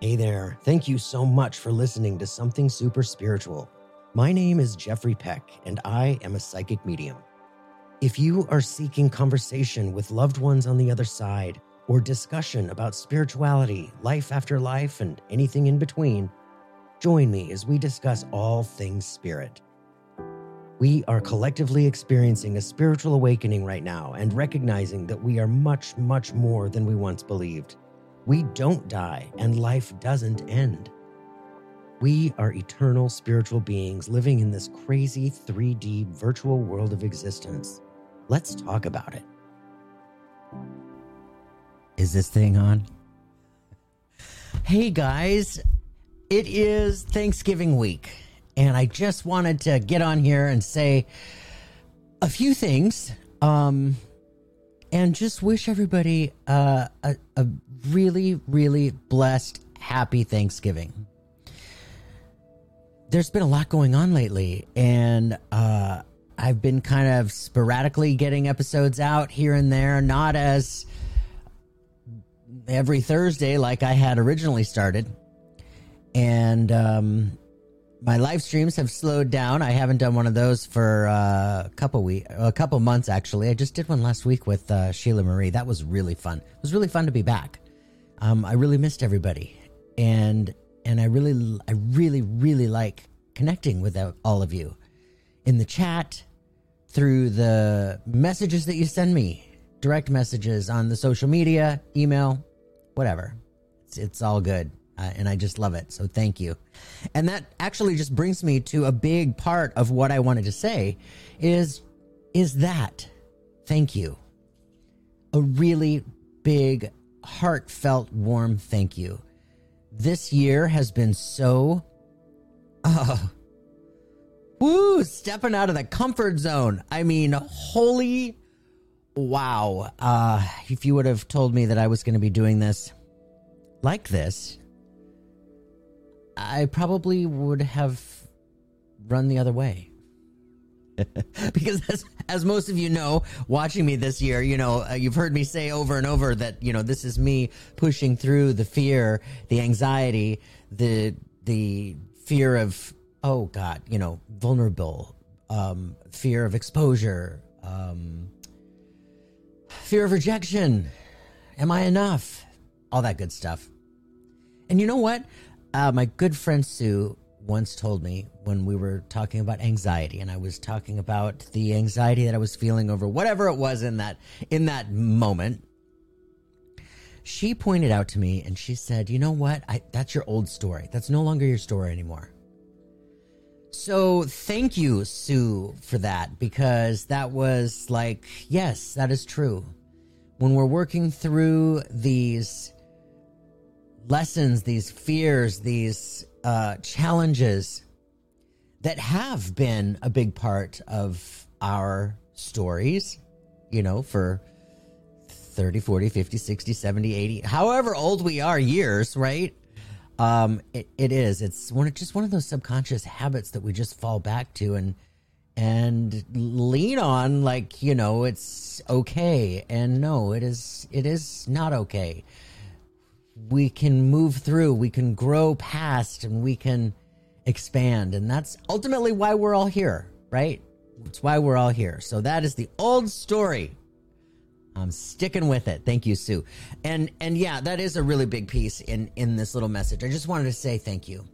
Hey there, thank you so much for listening to Something Super Spiritual. My name is Jeffrey Peck, and I am a psychic medium. If you are seeking conversation with loved ones on the other side, or discussion about spirituality, life after life, and anything in between, join me as we discuss all things spirit. We are collectively experiencing a spiritual awakening right now and recognizing that we are much, much more than we once believed. We don't die, and life doesn't end. We are eternal spiritual beings living in this crazy 3D virtual world of existence. Let's talk about it. Is this thing on? Hey guys, it is Thanksgiving week, and I just wanted to get on here and say a few things, and just wish everybody a really, really blessed, happy Thanksgiving. There's been a lot going on lately, and I've been kind of sporadically getting episodes out here and there, not as every Thursday like I had originally started. And my live streams have slowed down. I haven't done one of those for a couple months, actually. I just did one last week with Sheila Marie. That was really fun. It was really fun to be back. I really missed everybody, and I really like connecting with all of you in the chat, through the messages that you send me, direct messages on the social media, email, whatever. It's all good. And I just love it. So thank you. And that actually just brings me to a big part of what I wanted to say is that thank you. A really big, heartfelt, warm thank you. This year has been so, stepping out of the comfort zone. I mean, holy wow. If you would have told me that I was going to be doing this like this, I probably would have run the other way because as most of you know, watching me this year, you know, you've heard me say over and over that, you know, this is me pushing through the fear, the anxiety, the fear of, oh God, you know, vulnerable, fear of exposure, fear of rejection. Am I enough? All that good stuff. And you know what? My good friend Sue once told me when we were talking about anxiety, and I was talking about the anxiety that I was feeling over whatever it was in that moment. She pointed out to me and she said, you know what? That's your old story. That's no longer your story anymore. So thank you, Sue, for that, because that was like, yes, that is true. When we're working through these lessons, these fears, these challenges that have been a big part of our stories, you know, for 30, 40, 50, 60, 70, 80, however old we are, years, right? It's just one of those subconscious habits that we just fall back to and lean on like, you know, it's okay. And no, it is not okay. We can move through, we can grow past, and we can expand. And that's ultimately why we're all here, right? It's why we're all here. So that is the old story. I'm sticking with it. Thank you, Sue. And yeah, that is a really big piece in this little message. I just wanted to say thank you.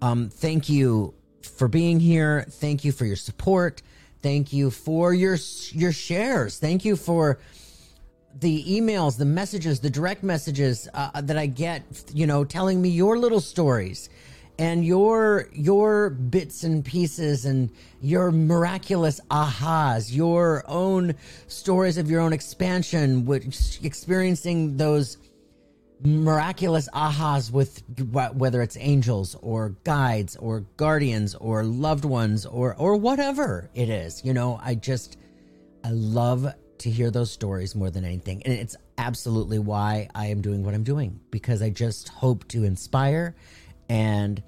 Thank you for being here. Thank you for your support. Thank you for your shares. Thank you for the emails, the messages, the direct messages that I get, you know, telling me your little stories and your bits and pieces and your miraculous ahas, your own stories of your own expansion, which experiencing those miraculous ahas with whether it's angels or guides or guardians or loved ones or whatever it is. You know, I love to hear those stories more than anything. And it's absolutely why I am doing what I'm doing, because I just hope to inspire and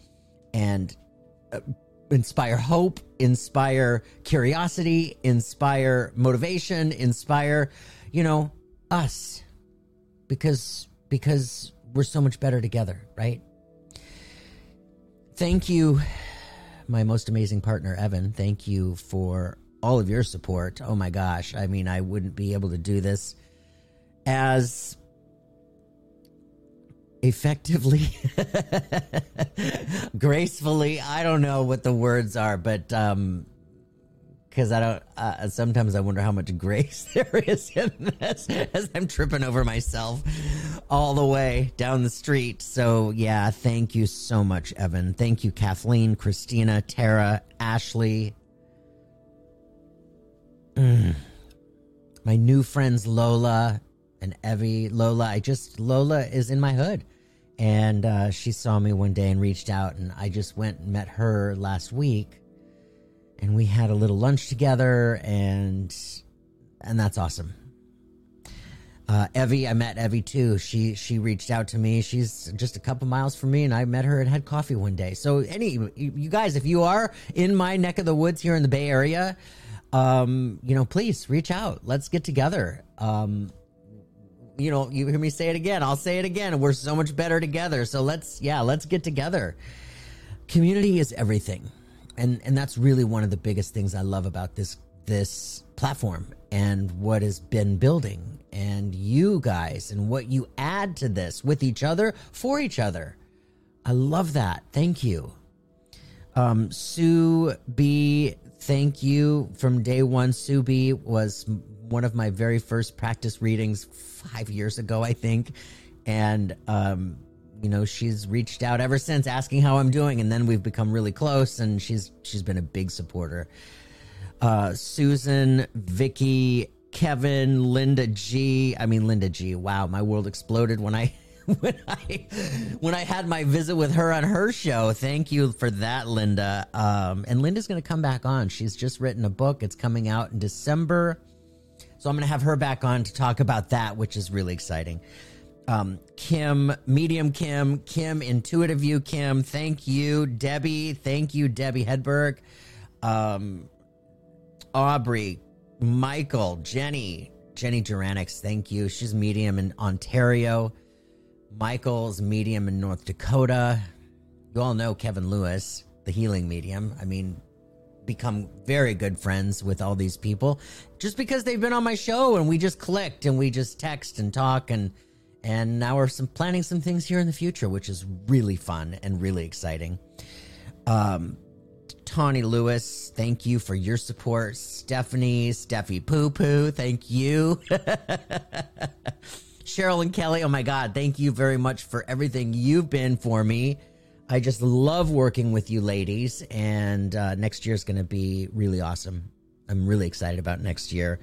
inspire hope, inspire curiosity, inspire motivation, inspire, you know, us because we're so much better together, right? Thank you, my most amazing partner, Evan. Thank you for all of your support. Oh my gosh. I mean, I wouldn't be able to do this as effectively, gracefully. I don't know what the words are, but, because I don't, sometimes I wonder how much grace there is in this as I'm tripping over myself all the way down the street. So yeah, thank you so much, Evan. Thank you, Kathleen, Christina, Tara, Ashley. My new friends, Lola and Evie. Lola is in my hood. And she saw me one day and reached out, and I just went and met her last week. And we had a little lunch together, and that's awesome. Evie, I met Evie too. She reached out to me. She's just a couple miles from me, and I met her and had coffee one day. So you guys, if you are in my neck of the woods here in the Bay Area, please reach out. Let's get together. You hear me say it again. I'll say it again. We're so much better together. So let's get together. Community is everything. And that's really one of the biggest things I love about this platform and what has been building, and you guys and what you add to this with each other, for each other. I love that. Thank you. Sue B, thank you from day one. Sue B was one of my very first practice readings 5 years ago, I think. And, she's reached out ever since asking how I'm doing, and then we've become really close, and she's been a big supporter. Susan, Vicky, Kevin, Linda G. Wow, my world exploded when I had my visit with her on her show. Thank you for that, Linda. And Linda's going to come back on. She's just written a book. It's coming out in December. So I'm going to have her back on to talk about that, which is really exciting. Kim, Medium Kim, Intuitive You Kim, thank you. Debbie, thank you, Debbie Hedberg. Aubrey, Michael, Jenny Geranix, thank you. She's medium in Ontario. Michael's medium in North Dakota. You all know Kevin Lewis, the healing medium. Become very good friends with all these people just because they've been on my show, and we just clicked and we just text and talk, and now we're planning some things here in the future, which is really fun and really exciting. Tawny Lewis, thank you for your support. Steffi Poo-poo, thank you. Cheryl and Kelly, oh my God, thank you very much for everything you've been for me. I just love working with you ladies, and next year's going to be really awesome. I'm really excited about next year.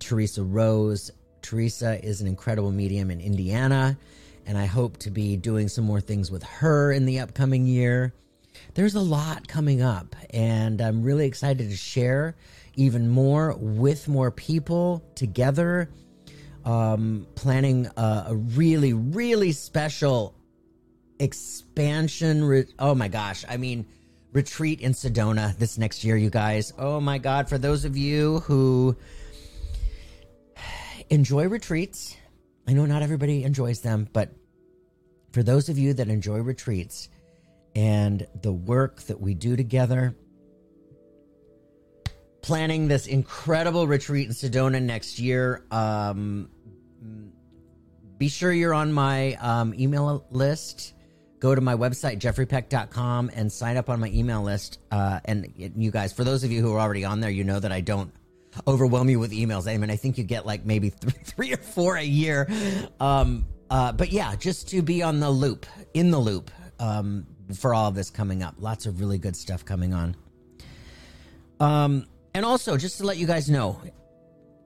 Teresa Rose, Teresa is an incredible medium in Indiana, and I hope to be doing some more things with her in the upcoming year. There's a lot coming up, and I'm really excited to share even more with more people together. Planning a really, really special expansion. Retreat in Sedona this next year, you guys. Oh my God. For those of you who enjoy retreats, I know not everybody enjoys them, but for those of you that enjoy retreats and the work that we do together, planning this incredible retreat in Sedona next year, be sure you're on my email list. Go to my website, jeffreypeck.com, and sign up on my email list. And you guys, for those of you who are already on there, you know that I don't overwhelm you with emails. I mean, I think you get like maybe three or four a year. But yeah, just to be in the loop, for all of this coming up. Lots of really good stuff coming on. And also, just to let you guys know,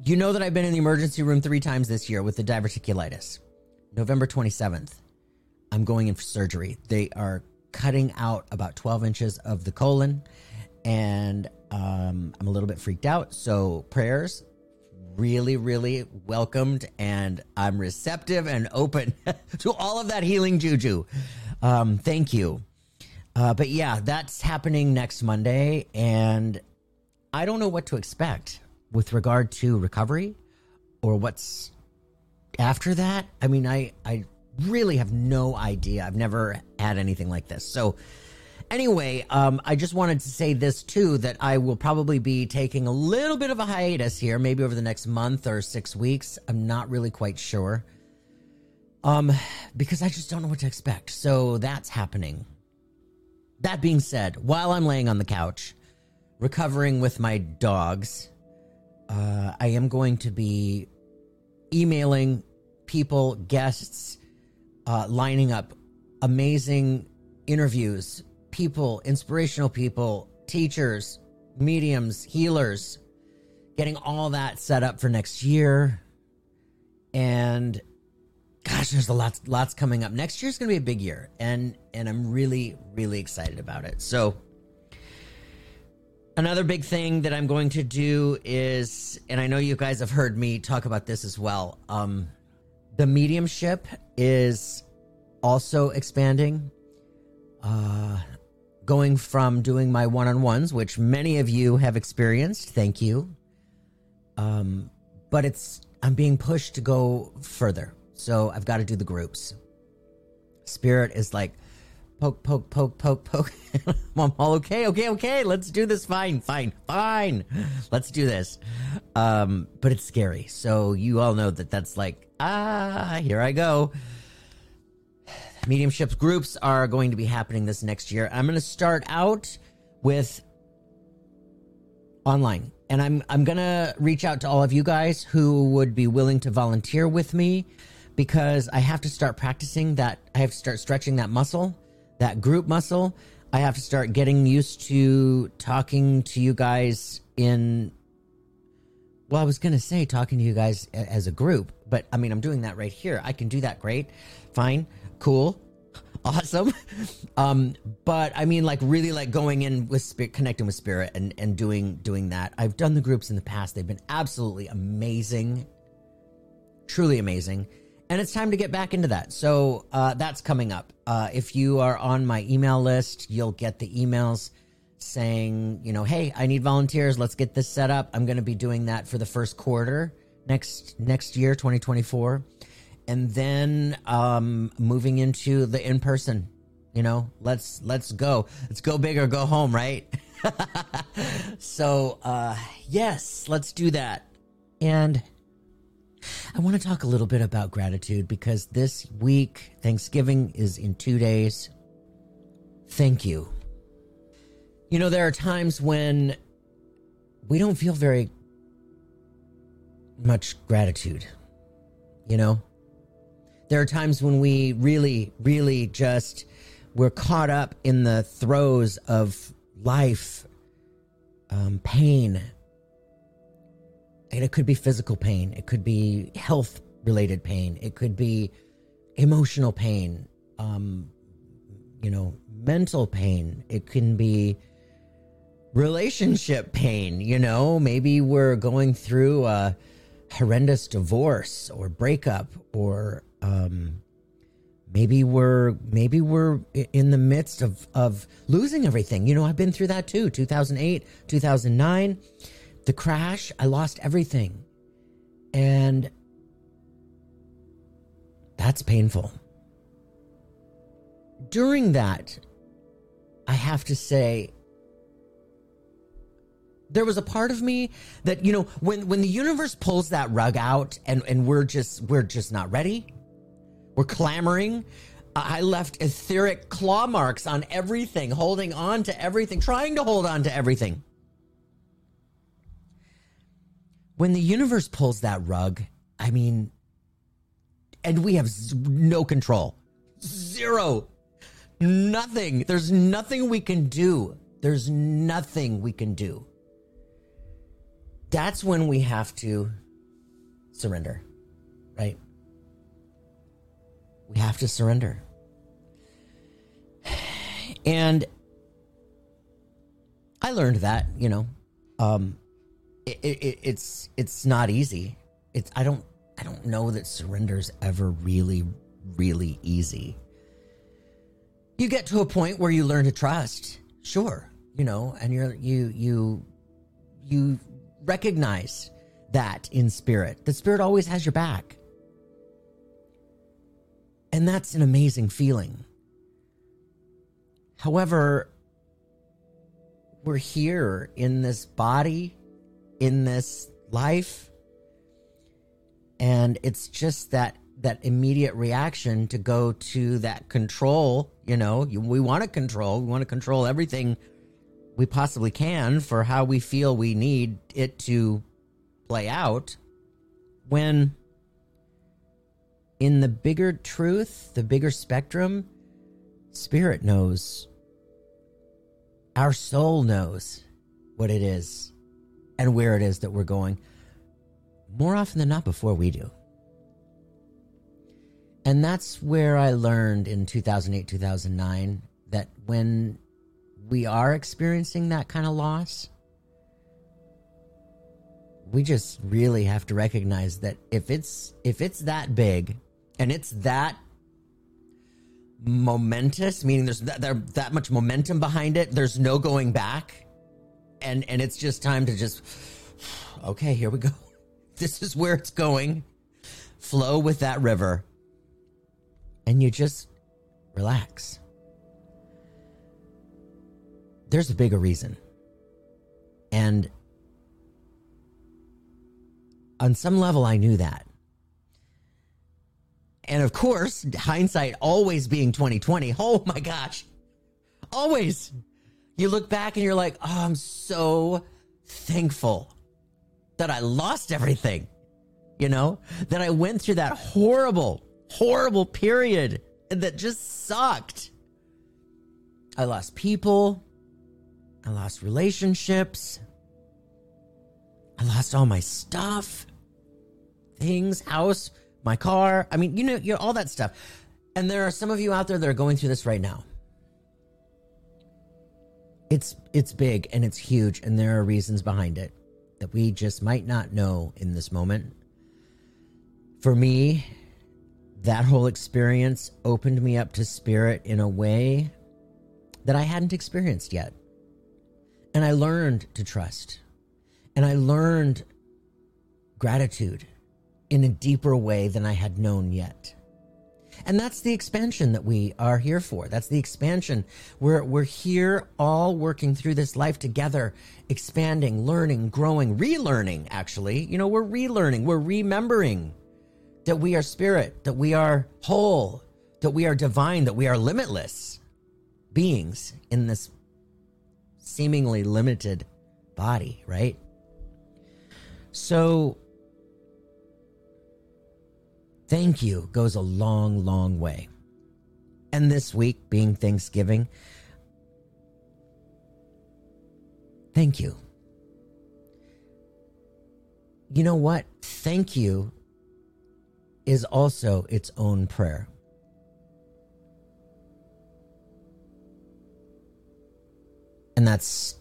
you know that I've been in the emergency room 3 times this year with the diverticulitis. November 27th, I'm going in for surgery. They are cutting out about 12 inches of the colon, and I'm a little bit freaked out. So prayers really, really welcomed, and I'm receptive and open to all of that healing juju. Thank you. But yeah, that's happening next Monday, and I don't know what to expect with regard to recovery or what's after that. I mean, I really have no idea. I've never had anything like this. So anyway, I just wanted to say this too, that I will probably be taking a little bit of a hiatus here, maybe over the next month or 6 weeks. I'm not really quite sure, because I just don't know what to expect. So that's happening. That being said, while I'm laying on the couch, recovering with my dogs, I am going to be emailing people, guests, lining up amazing interviews, people, inspirational people, teachers, mediums, healers, getting all that set up for next year. And gosh, there's lots coming up. Next year's going to be a big year, and I'm really, really excited about it. So another big thing that I'm going to do is, and I know you guys have heard me talk about this as well, the mediumship is also expanding. Going from doing my one-on-ones, which many of you have experienced, thank you, but I'm being pushed to go further. So I've got to do the groups. Spirit is like, poke. I'm all okay. Let's do this. Fine. Let's do this. But it's scary. So you all know that's like, here I go. Mediumship groups are going to be happening this next year. I'm going to start out with online, and I'm going to reach out to all of you guys who would be willing to volunteer with me, because I have to start practicing that. I have to start stretching that muscle, that group muscle. I have to start getting used to talking to you guys I was going to say talking to you guys as a group, but I mean, I'm doing that right here. I can do that. Great. Fine. Cool. Awesome. But I mean, like, really like going in with spirit, connecting with spirit and doing that. I've done the groups in the past. They've been absolutely amazing, truly amazing. And it's time to get back into that. So that's coming up. If you are on my email list, you'll get the emails saying, hey, I need volunteers. Let's get this set up. I'm going to be doing that for the first quarter next year, 2024. And then moving into the in-person, let's go. Let's go big or go home, right? So, yes, let's do that. And I want to talk a little bit about gratitude, because this week, Thanksgiving is in 2 days. Thank you. There are times when we don't feel very much gratitude. There are times when we really, really just, we're caught up in the throes of life, pain. And it could be physical pain. It could be health-related pain. It could be emotional pain, mental pain. It can be relationship pain. Maybe we're going through a horrendous divorce or breakup, or maybe we're in the midst of losing everything. I've been through that too. 2008, 2009. The crash, I lost everything. And that's painful. During that, I have to say, there was a part of me that, when the universe pulls that rug out and we're just not ready, we're clamoring. I left etheric claw marks on everything, trying to hold on to everything. When the universe pulls that rug, I mean, and we have no control, zero, nothing. There's nothing we can do. That's when we have to surrender, right? We have to surrender. And I learned that, It's not easy. I don't know that surrender is ever really, really easy. You get to a point where you learn to trust, sure, and you recognize that in spirit, the spirit always has your back. And that's an amazing feeling. However, we're here in this body, in this life, and it's just that immediate reaction to go to that control. You know, we want to control. We want to control everything we possibly can for how we feel we need it to play out. When in the bigger truth, the bigger spectrum, Spirit knows. Our soul knows what it is and where it is that we're going more often than not before we do. And that's where I learned in 2008, 2009, that when we are experiencing that kind of loss, we just really have to recognize that if it's that big and it's that momentous, meaning there's that much momentum behind it, there's no going back, and it's just time to just, okay, here we go. This is where it's going. Flow with that river. And you just relax. There's a bigger reason. And on some level, I knew that. And of course, hindsight always being 2020. Oh my gosh. Always. You look back and you're like, oh, I'm so thankful that I lost everything. You know, that I went through that horrible period that just sucked. I lost people. I lost relationships. I lost all my stuff, things, house, my car. I mean, you're all that stuff. And there are some of you out there that are going through this right now. It's big and it's huge, and there are reasons behind it that we just might not know in this moment. For me, that whole experience opened me up to Spirit in a way that I hadn't experienced yet. And I learned to trust. And I learned gratitude in a deeper way than I had known yet. And that's the expansion that we are here for. That's the expansion. We're here all working through this life together, expanding, learning, growing, relearning, actually. You know, we're relearning. We're remembering that we are Spirit, that we are whole, that we are divine, that we are limitless beings in this seemingly limited body, right? So, thank you goes a long, long way. And this week being Thanksgiving, thank you. You know what? Thank you is also its own prayer. And that's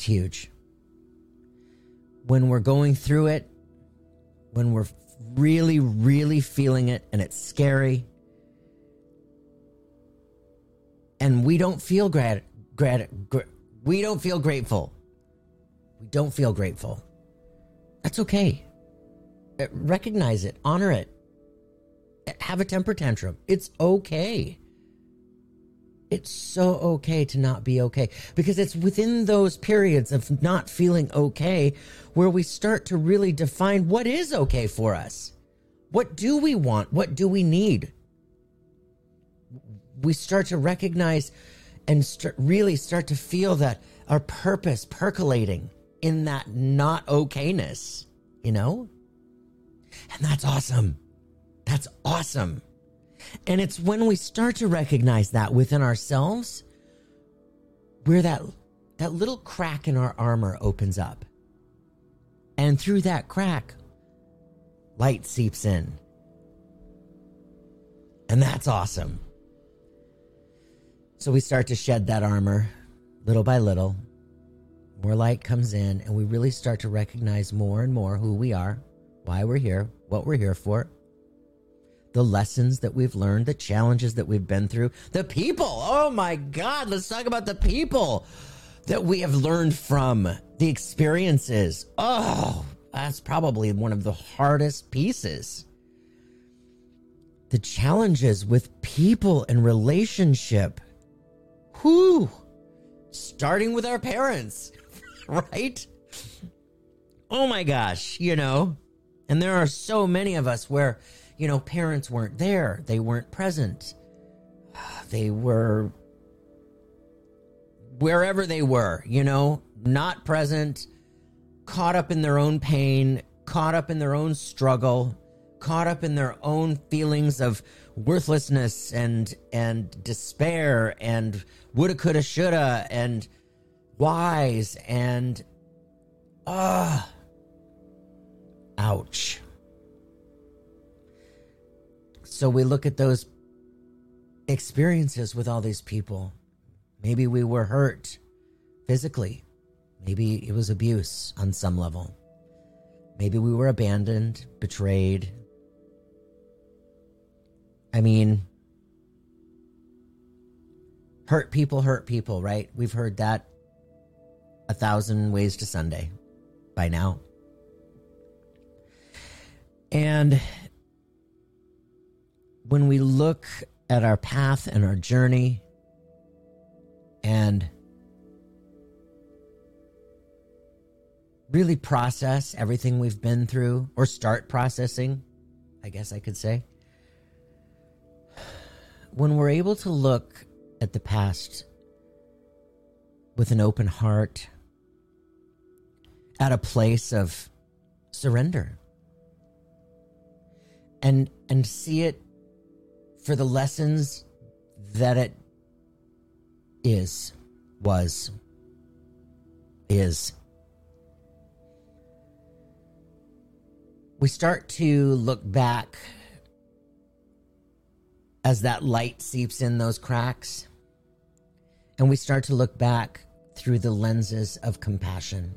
huge. When we're going through it, when we're really, really feeling it and it's scary and we don't feel we don't feel grateful. We don't feel grateful. That's okay. Recognize it, honor it, have a temper tantrum. It's okay. It's so okay to not be okay, because it's within those periods of not feeling okay where we start to really define what is okay for us. What do we want? What do we need? We start to recognize and really start to feel that our purpose percolating in that not okayness, you know? And that's awesome. That's awesome. And it's when we start to recognize that within ourselves where that little crack in our armor opens up. And through that crack, light seeps in. And that's awesome. So we start to shed that armor little by little. More light comes in, and we really start to recognize more and more who we are, why we're here, what we're here for. The lessons that we've learned, the challenges that we've been through, the people. Oh my God, let's talk about the people that we have learned from, the experiences. Oh, that's probably one of the hardest pieces. the challenges with people and relationship. Whew. Starting with our parents, right? Oh my gosh, you know, and there are so many of us where, you know, parents weren't there. They weren't present. They were wherever they were, you know, not present, caught up in their own pain, caught up in their own struggle, caught up in their own feelings of worthlessness and despair and woulda, coulda, shoulda, and whys, and ouch. So we look at those experiences with all these people. Maybe we were hurt physically. Maybe it was abuse on some level. Maybe we were abandoned, betrayed. I mean, hurt people, right? We've heard that 1,000 ways to Sunday by now. And when we look at our path and our journey and really process everything we've been through, or start processing, I guess I could say, when we're able to look at the past with an open heart, at a place of surrender, and see it for the lessons that it is. We start to look back as that light seeps in those cracks, and we start to look back through the lenses of compassion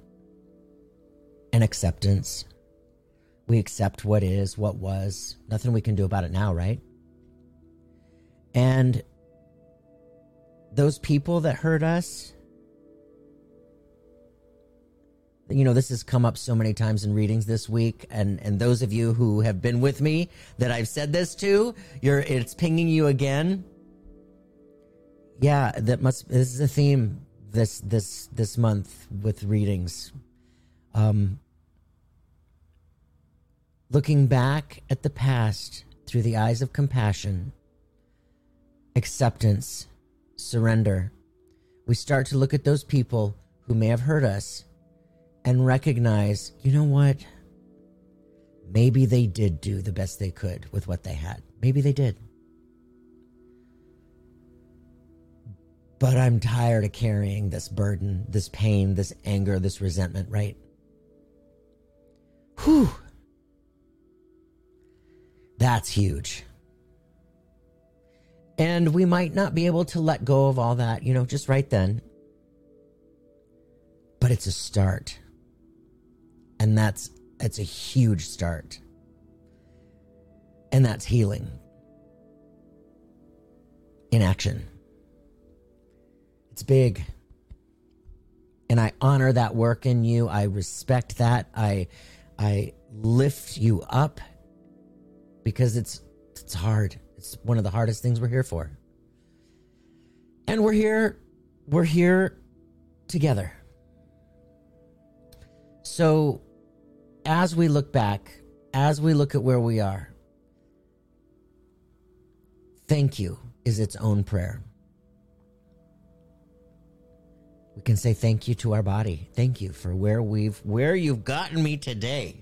and acceptance. We accept what is, what was. Nothing we can do about it now, right? And those people that hurt us, you know, this has come up so many times in readings this week. And those of you who have been with me that I've said this to, it's pinging you again. Yeah, this is a theme this month with readings. Looking back at the past through the eyes of compassion, acceptance, surrender. We start to look at those people who may have hurt us and recognize, you know what? Maybe they did do the best they could with what they had. Maybe they did. But I'm tired of carrying this burden, this pain, this anger, this resentment, right? Whew. That's huge. And we might not be able to let go of all that, you know, just right then. But it's a start. And it's a huge start. And that's healing in action. It's big. And I honor that work in you. I respect that. I lift you up because it's hard. It's one of the hardest things we're here for. And we're here together. So as we look back, as we look at where we are, thank you is its own prayer. We can say thank you to our body. Thank you for where you've gotten me today.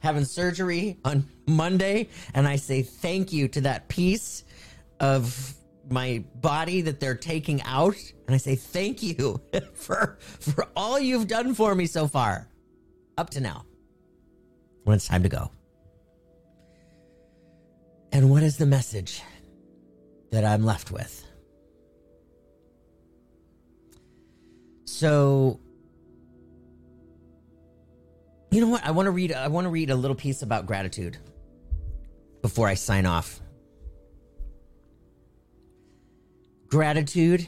Having surgery on Monday, and I say thank you to that piece of my body that they're taking out, and I say thank you for all you've done for me so far up to now when it's time to go. And what is the message that I'm left with? So you know what? I want to read a little piece about gratitude before I sign off. Gratitude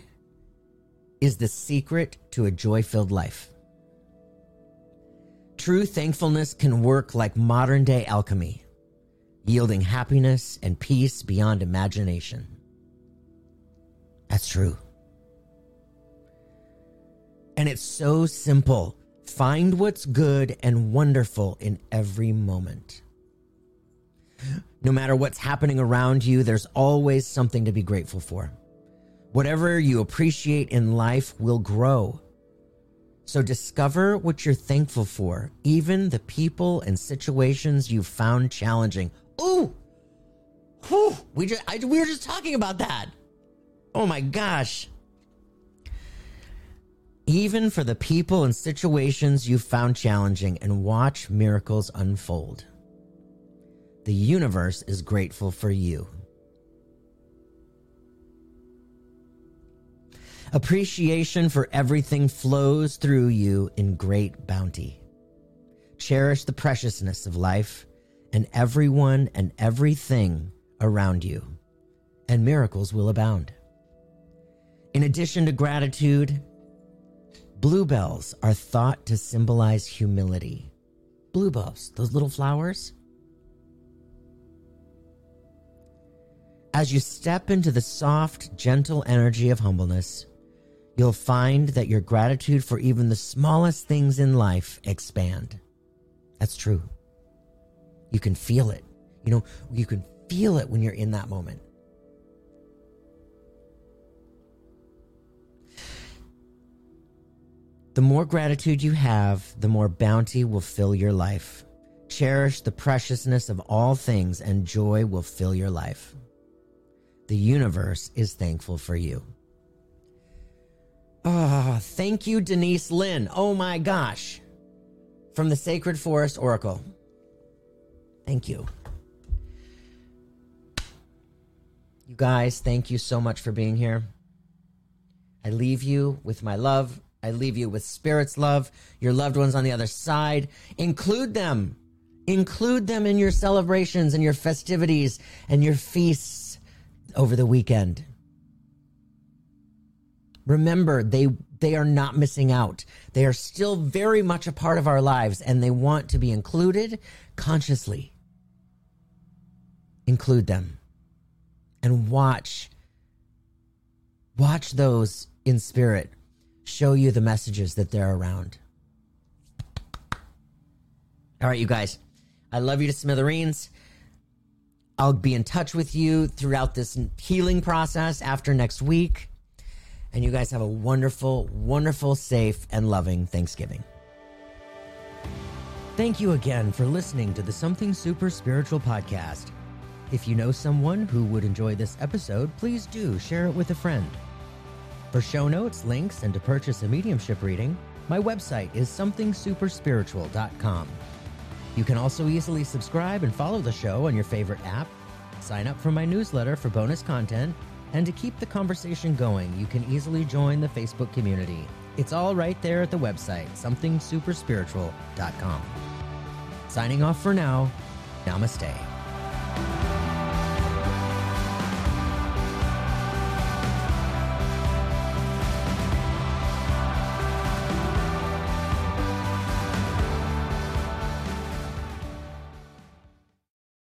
is the secret to a joy-filled life. True thankfulness can work like modern-day alchemy. yielding happiness and peace beyond imagination. That's true. And it's so simple. Find what's good and wonderful in every moment. No matter what's happening around you, there's always something to be grateful for. Whatever you appreciate in life will grow. So discover what you're thankful for, even the people and situations you've found challenging. Ooh, whew, we were just talking about that. Oh my gosh. Even for the people and situations you've found challenging, and watch miracles unfold. The universe is grateful for you. Appreciation for everything flows through you in great bounty. Cherish the preciousness of life and everyone and everything around you, and miracles will abound. In addition to gratitude, bluebells are thought to symbolize humility. Bluebells, those little flowers. As you step into the soft, gentle energy of humbleness, you'll find that your gratitude for even the smallest things in life expand. That's true. You can feel it. You know, you can feel it when you're in that moment. The more gratitude you have, the more bounty will fill your life. Cherish the preciousness of all things, and joy will fill your life. The universe is thankful for you. Oh, thank you, Denise Lynn. Oh my gosh. From the Sacred Forest Oracle. Thank you. You guys, thank you so much for being here. I leave you with my love. I leave you with Spirit's love. Your loved ones on the other side. Include them. Include them in your celebrations and your festivities and your feasts over the weekend. Remember, they are not missing out. They are still very much a part of our lives, and they want to be included consciously. Include them and watch those in spirit show you the messages that they're around. All right, you guys, I love you to smithereens. I'll be in touch with you throughout this healing process after next week. And you guys have a wonderful, wonderful, safe, and loving Thanksgiving. Thank you again for listening to the Something Super Spiritual podcast. If you know someone who would enjoy this episode, please do share it with a friend. For show notes, links, and to purchase a mediumship reading, my website is somethingsuperspiritual.com. You can also easily subscribe and follow the show on your favorite app, sign up for my newsletter for bonus content, and to keep the conversation going, you can easily join the Facebook community. It's all right there at the website, somethingsuperspiritual.com. Signing off for now, namaste.